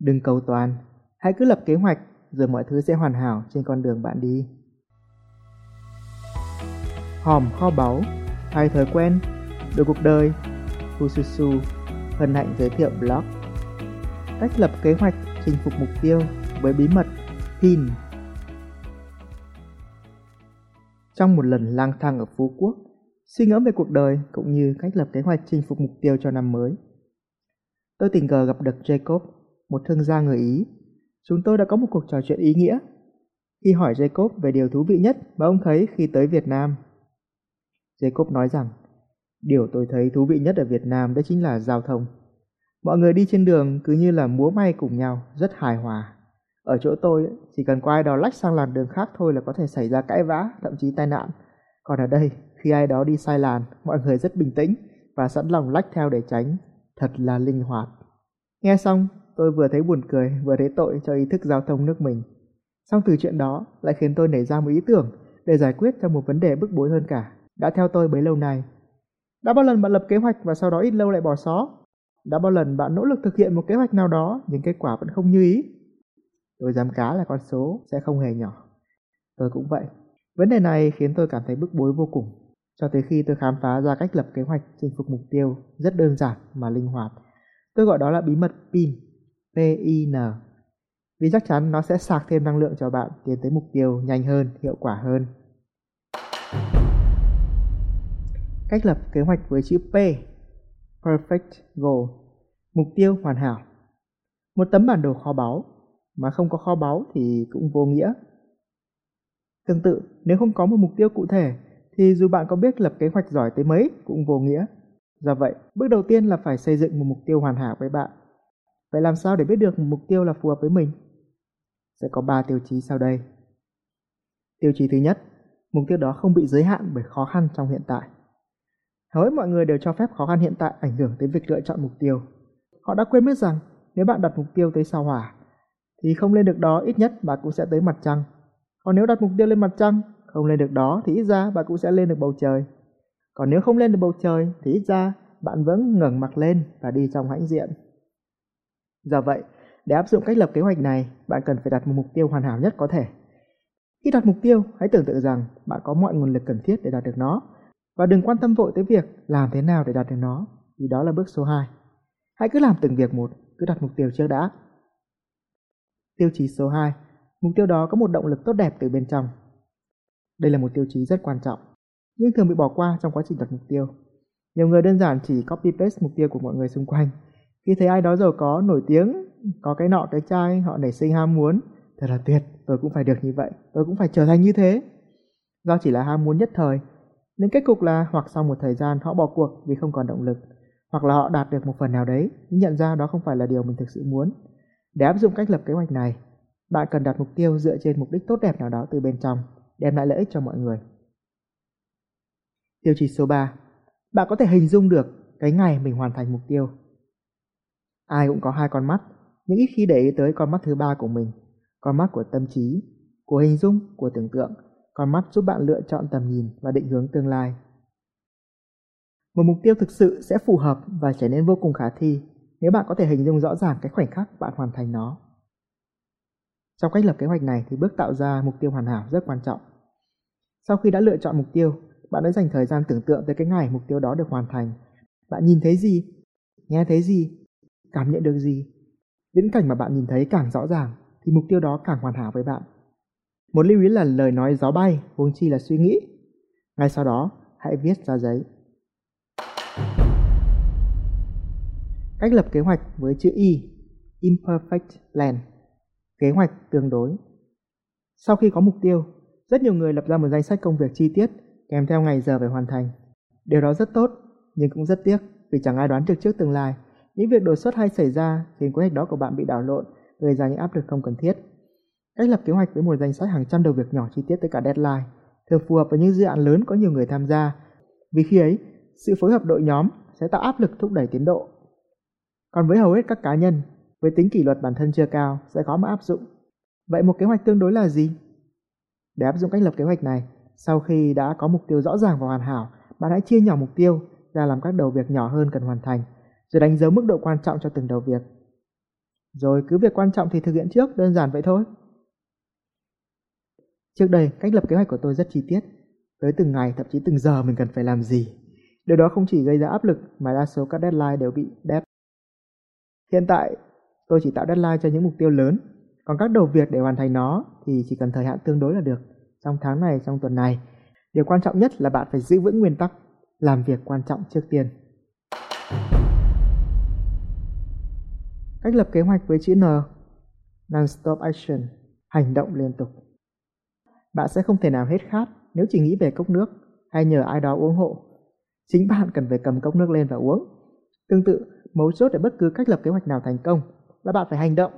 Đừng cầu toàn, hãy cứ lập kế hoạch rồi mọi thứ sẽ hoàn hảo trên con đường bạn đi. Hòm kho báu, thay thói quen, đổi cuộc đời. Fususu hân hạnh giới thiệu blog Cách lập kế hoạch chinh phục mục tiêu với bí mật PIN. Trong một lần lang thang ở Phú Quốc, suy ngẫm về cuộc đời cũng như cách lập kế hoạch chinh phục mục tiêu cho năm mới, tôi tình cờ gặp được Jacob, một thương gia người Ý. Chúng tôi đã có một cuộc trò chuyện ý nghĩa khi hỏi Jacob về điều thú vị nhất mà ông thấy khi tới Việt Nam. Jacob nói rằng, điều tôi thấy thú vị nhất ở Việt Nam đó chính là giao thông. Mọi người đi trên đường cứ như là múa may cùng nhau, rất hài hòa. Ở chỗ tôi, chỉ cần có ai đó lách sang làn đường khác thôi là có thể xảy ra cãi vã, thậm chí tai nạn. Còn ở đây, khi ai đó đi sai làn, mọi người rất bình tĩnh và sẵn lòng lách theo để tránh. Thật là linh hoạt. Nghe xong, tôi vừa thấy buồn cười, vừa thấy tội cho ý thức giao thông nước mình. Song từ chuyện đó lại khiến tôi nảy ra một ý tưởng để giải quyết cho một vấn đề bức bối hơn cả, đã theo tôi bấy lâu nay. Đã bao lần bạn lập kế hoạch và sau đó ít lâu lại bỏ xó? Đã bao lần bạn nỗ lực thực hiện một kế hoạch nào đó nhưng kết quả vẫn không như ý? Tôi dám cá là con số sẽ không hề nhỏ. Tôi cũng vậy. Vấn đề này khiến tôi cảm thấy bức bối vô cùng, cho tới khi tôi khám phá ra cách lập kế hoạch chinh phục mục tiêu rất đơn giản mà linh hoạt. Tôi gọi đó là bí mật PIN, PIN, vì chắc chắn nó sẽ sạc thêm năng lượng cho bạn tiến tới mục tiêu nhanh hơn, hiệu quả hơn. Cách lập kế hoạch với chữ P, Perfect Goal, mục tiêu hoàn hảo. Một tấm bản đồ kho báu, mà không có kho báu thì cũng vô nghĩa. Tương tự, nếu không có một mục tiêu cụ thể, thì dù bạn có biết lập kế hoạch giỏi tới mấy cũng vô nghĩa. Do vậy, bước đầu tiên là phải xây dựng một mục tiêu hoàn hảo với bạn. Vậy làm sao để biết được một mục tiêu là phù hợp với mình? Sẽ có 3 tiêu chí sau đây. Tiêu chí thứ nhất, mục tiêu đó không bị giới hạn bởi khó khăn trong hiện tại. Hầu hết mọi người đều cho phép khó khăn hiện tại ảnh hưởng tới việc lựa chọn mục tiêu. Họ đã quên mất rằng nếu bạn đặt mục tiêu tới sao Hỏa, thì không lên được đó ít nhất bạn cũng sẽ tới mặt trăng. Còn nếu đặt mục tiêu lên mặt trăng, không lên được đó thì ít ra bạn cũng sẽ lên được bầu trời. Còn nếu không lên được bầu trời thì ít ra bạn vẫn ngẩng mặt lên và đi trong hãnh diện. Do vậy, để áp dụng cách lập kế hoạch này, bạn cần phải đặt một mục tiêu hoàn hảo nhất có thể. Khi đặt mục tiêu, hãy tưởng tượng rằng bạn có mọi nguồn lực cần thiết để đạt được nó và đừng quan tâm vội tới việc làm thế nào để đạt được nó, vì đó là bước số 2. Hãy cứ làm từng việc một, cứ đặt mục tiêu trước đã. Tiêu chí số 2, mục tiêu đó có một động lực tốt đẹp từ bên trong. Đây là một tiêu chí rất quan trọng, nhưng thường bị bỏ qua trong quá trình đặt mục tiêu. Nhiều người đơn giản chỉ copy-paste mục tiêu của mọi người xung quanh. Khi thấy ai đó giàu có, nổi tiếng, có cái nọ cái chai, họ nảy sinh ham muốn. Thật là tuyệt, tôi cũng phải được như vậy, tôi cũng phải trở thành như thế. Do chỉ là ham muốn nhất thời, nên kết cục là hoặc sau một thời gian họ bỏ cuộc vì không còn động lực, hoặc là họ đạt được một phần nào đấy, nhưng nhận ra đó không phải là điều mình thực sự muốn. Để áp dụng cách lập kế hoạch này, bạn cần đặt mục tiêu dựa trên mục đích tốt đẹp nào đó từ bên trong, đem lại lợi ích cho mọi người. Tiêu chí số 3, bạn có thể hình dung được cái ngày mình hoàn thành mục tiêu. Ai cũng có 2 con mắt, nhưng ít khi để ý tới con mắt thứ 3 của mình, con mắt của tâm trí, của hình dung, của tưởng tượng, con mắt giúp bạn lựa chọn tầm nhìn và định hướng tương lai. Một mục tiêu thực sự sẽ phù hợp và trở nên vô cùng khả thi nếu bạn có thể hình dung rõ ràng cái khoảnh khắc bạn hoàn thành nó. Trong cách lập kế hoạch này thì bước tạo ra mục tiêu hoàn hảo rất quan trọng. Sau khi đã lựa chọn mục tiêu, bạn đã dành thời gian tưởng tượng tới cái ngày mục tiêu đó được hoàn thành. Bạn nhìn thấy gì? Nghe thấy gì? Cảm nhận được gì? Viễn cảnh mà bạn nhìn thấy càng rõ ràng thì mục tiêu đó càng hoàn hảo với bạn. Một lưu ý là lời nói gió bay, huống chi là suy nghĩ. Ngay sau đó, hãy viết ra giấy. Cách lập kế hoạch với chữ I, Imperfect Plan, kế hoạch tương đối. Sau khi có mục tiêu, rất nhiều người lập ra một danh sách công việc chi tiết kèm theo ngày giờ phải hoàn thành. Điều đó rất tốt, nhưng cũng rất tiếc vì chẳng ai đoán được trước tương lai. Những việc đột xuất hay xảy ra khiến kế hoạch đó của bạn bị đảo lộn, gây ra những áp lực không cần thiết. Cách lập kế hoạch với một danh sách hàng trăm đầu việc nhỏ chi tiết tới cả deadline thường phù hợp với những dự án lớn có nhiều người tham gia, vì khi ấy, sự phối hợp đội nhóm sẽ tạo áp lực thúc đẩy tiến độ. Còn với hầu hết các cá nhân, với tính kỷ luật bản thân chưa cao sẽ khó mà áp dụng. Vậy một kế hoạch tương đối là gì? Để áp dụng cách lập kế hoạch này, sau khi đã có mục tiêu rõ ràng và hoàn hảo, bạn hãy chia nhỏ mục tiêu ra làm các đầu việc nhỏ hơn cần hoàn thành, rồi đánh dấu mức độ quan trọng cho từng đầu việc. Rồi cứ việc quan trọng thì thực hiện trước, đơn giản vậy thôi. Trước đây, cách lập kế hoạch của tôi rất chi tiết. Tới từng ngày, thậm chí từng giờ mình cần phải làm gì. Điều đó không chỉ gây ra áp lực mà đa số các deadline đều bị dead. Hiện tại, tôi chỉ tạo deadline cho những mục tiêu lớn. Còn các đầu việc để hoàn thành nó thì chỉ cần thời hạn tương đối là được. Trong tháng này, trong tuần này. Điều quan trọng nhất là bạn phải giữ vững nguyên tắc. Làm việc quan trọng trước tiên. Cách lập kế hoạch với chữ N. Non-stop action. Hành động liên tục. Bạn sẽ không thể nào hết khát nếu chỉ nghĩ về cốc nước hay nhờ ai đó uống hộ. Chính bạn cần phải cầm cốc nước lên và uống. Tương tự, mấu chốt để bất cứ cách lập kế hoạch nào thành công là bạn phải hành động.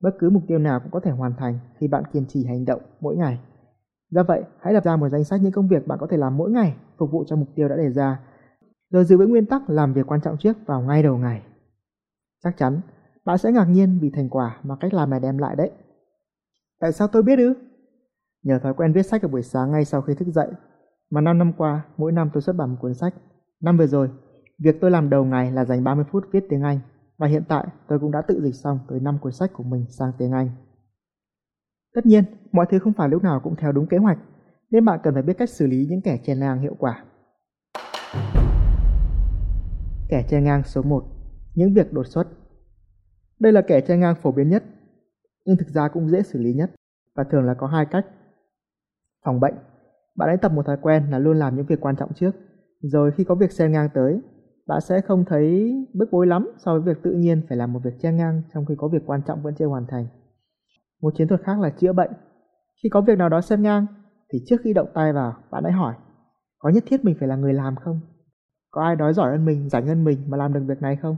Bất cứ mục tiêu nào cũng có thể hoàn thành khi bạn kiên trì hành động mỗi ngày. Do vậy, hãy lập ra một danh sách những công việc bạn có thể làm mỗi ngày phục vụ cho mục tiêu đã đề ra, rồi giữ vững nguyên tắc làm việc quan trọng trước vào ngay đầu ngày. Chắc chắn, bạn sẽ ngạc nhiên vì thành quả mà cách làm này đem lại đấy. Tại sao tôi biết ư? Nhờ thói quen viết sách ở buổi sáng ngay sau khi thức dậy, mà 5 năm qua, mỗi năm tôi xuất bản một cuốn sách. Năm vừa rồi, việc tôi làm đầu ngày là dành 30 phút viết tiếng Anh, và hiện tại tôi cũng đã tự dịch xong tới 5 cuốn sách của mình sang tiếng Anh. Tất nhiên, mọi thứ không phải lúc nào cũng theo đúng kế hoạch, nên bạn cần phải biết cách xử lý những kẻ chèn ngang hiệu quả. Kẻ chèn ngang số 1. Những việc đột xuất. Đây là kẻ chèn ngang phổ biến nhất, nhưng thực ra cũng dễ xử lý nhất, và thường là có hai cách. Phòng bệnh, bạn hãy tập một thói quen là luôn làm những việc quan trọng trước, rồi khi có việc chèn ngang tới, bạn sẽ không thấy bức bối lắm so với việc tự nhiên phải làm một việc chèn ngang trong khi có việc quan trọng vẫn chưa hoàn thành. Một chiến thuật khác là chữa bệnh. Khi có việc nào đó chèn ngang, thì trước khi động tay vào, bạn hãy hỏi, có nhất thiết mình phải là người làm không? Có ai đó giỏi hơn mình, rảnh hơn mình mà làm được việc này không?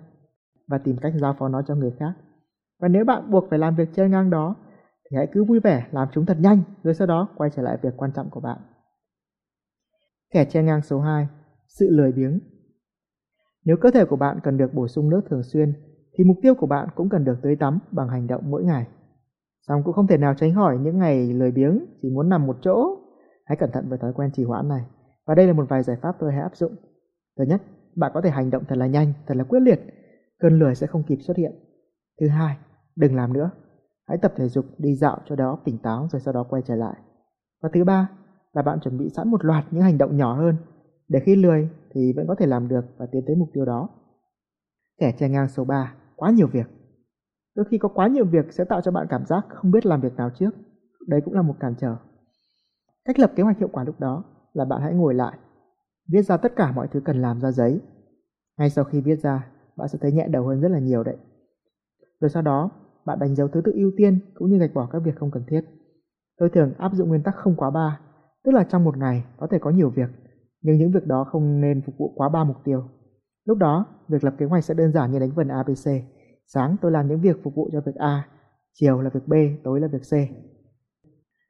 Và tìm cách giao phó nó cho người khác. Và nếu bạn buộc phải làm việc chèn ngang đó, thì hãy cứ vui vẻ làm chúng thật nhanh, rồi sau đó quay trở lại việc quan trọng của bạn. Kẻ chèn ngang số 2. Sự lười biếng. Nếu cơ thể của bạn cần được bổ sung nước thường xuyên, thì mục tiêu của bạn cũng cần được tưới tắm bằng hành động mỗi ngày. Song cũng không thể nào tránh khỏi những ngày lười biếng, chỉ muốn nằm một chỗ. Hãy cẩn thận với thói quen trì hoãn này. Và đây là một vài giải pháp tôi hãy áp dụng. Thứ nhất, bạn có thể hành động thật là nhanh, thật là quyết liệt. Cơn lười sẽ không kịp xuất hiện. Thứ hai, đừng làm nữa. Hãy tập thể dục, đi dạo cho đó tỉnh táo rồi sau đó quay trở lại. Và thứ ba, là bạn chuẩn bị sẵn một loạt những hành động nhỏ hơn để khi lười thì vẫn có thể làm được và tiến tới mục tiêu đó. Kẻ chèn ngang số 3, quá nhiều việc. Đôi khi có quá nhiều việc sẽ tạo cho bạn cảm giác không biết làm việc nào trước. Đây cũng là một cản trở. Cách lập kế hoạch hiệu quả lúc đó là bạn hãy ngồi lại, viết ra tất cả mọi thứ cần làm ra giấy. Ngay sau khi viết ra, bạn sẽ thấy nhẹ đầu hơn rất là nhiều đấy. Rồi sau đó, bạn đánh dấu thứ tự ưu tiên cũng như gạch bỏ các việc không cần thiết. Tôi thường áp dụng nguyên tắc không quá 3, tức là trong một ngày có thể có nhiều việc, nhưng những việc đó không nên phục vụ quá 3 mục tiêu. Lúc đó, việc lập kế hoạch sẽ đơn giản như đánh vần ABC. Sáng tôi làm những việc phục vụ cho việc A, chiều là việc B, tối là việc C.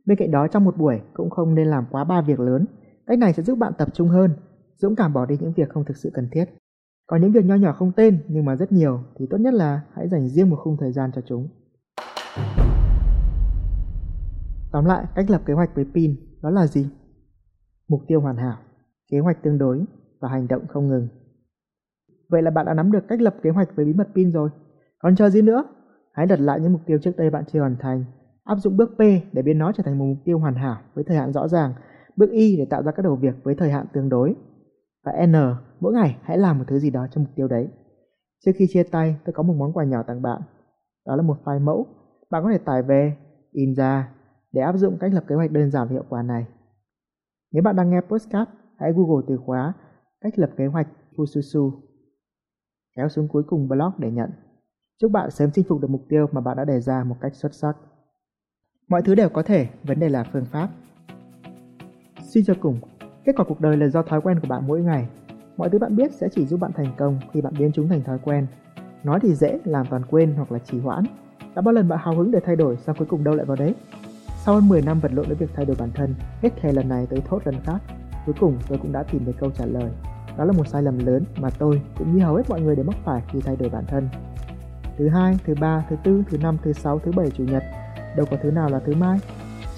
Bên cạnh đó, trong một buổi cũng không nên làm quá 3 việc lớn. Cách này sẽ giúp bạn tập trung hơn, dũng cảm bỏ đi những việc không thực sự cần thiết. Còn những việc nho nhỏ không tên nhưng mà rất nhiều thì tốt nhất là hãy dành riêng một khung thời gian cho chúng. Tóm lại, cách lập kế hoạch với PIN đó là gì? Mục tiêu hoàn hảo, kế hoạch tương đối và hành động không ngừng. Vậy là bạn đã nắm được cách lập kế hoạch với bí mật PIN rồi. Còn chờ gì nữa? Hãy đặt lại những mục tiêu trước đây bạn chưa hoàn thành, áp dụng bước P để biến nó trở thành một mục tiêu hoàn hảo với thời hạn rõ ràng, bước Y để tạo ra các đầu việc với thời hạn tương đối, và N, mỗi ngày hãy làm một thứ gì đó cho mục tiêu đấy. Trước khi chia tay, tôi có một món quà nhỏ tặng bạn. Đó là một file mẫu, bạn có thể tải về, in ra để áp dụng cách lập kế hoạch đơn giản và hiệu quả này. Nếu bạn đang nghe podcast, hãy Google từ khóa cách lập kế hoạch Fususu. Kéo xuống cuối cùng blog để nhận. Chúc bạn sớm chinh phục được mục tiêu mà bạn đã đề ra một cách xuất sắc. Mọi thứ đều có thể, vấn đề là phương pháp. Suy cho cùng, kết quả cuộc đời là do thói quen của bạn mỗi ngày. Mọi thứ bạn biết sẽ chỉ giúp bạn thành công khi bạn biến chúng thành thói quen. Nói thì dễ, làm toàn quên hoặc là trì hoãn. Đã bao lần bạn hào hứng để thay đổi, sao cuối cùng đâu lại vào đấy? Sau hơn 10 năm vật lộn với việc thay đổi bản thân, hết thề lần này tới thốt lần khác, cuối cùng tôi cũng đã tìm được câu trả lời. Đó là một sai lầm lớn mà tôi cũng như hầu hết mọi người đều mắc phải khi thay đổi bản thân. Thứ 2, thứ 3, thứ 4, thứ 5, thứ 6, thứ 7, chủ nhật. Đâu có thứ nào là thứ mai.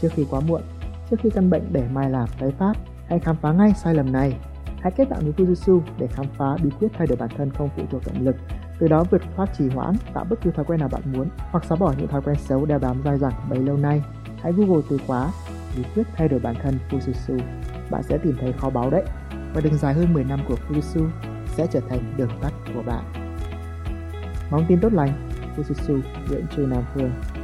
Trước khi quá muộn, trước khi căn bệnh để mai làm tái phát, hãy khám phá ngay sai lầm này. Hãy kết bạn với Fususu để khám phá bí quyết thay đổi bản thân không phụ thuộc động lực từ đó vượt thoát trì hoãn, tạo bất cứ thói quen nào bạn muốn hoặc xóa bỏ những thói quen xấu đeo bám dai dẳng bấy lâu nay. Hãy Google từ khóa bí quyết thay đổi bản thân Fususu, bạn sẽ tìm thấy kho báu đấy. Và đường dài hơn 10 năm của Fususu sẽ trở thành đường tắt của bạn. Mong tin tốt lành, Fususu Nguyễn Chu Nam Phương.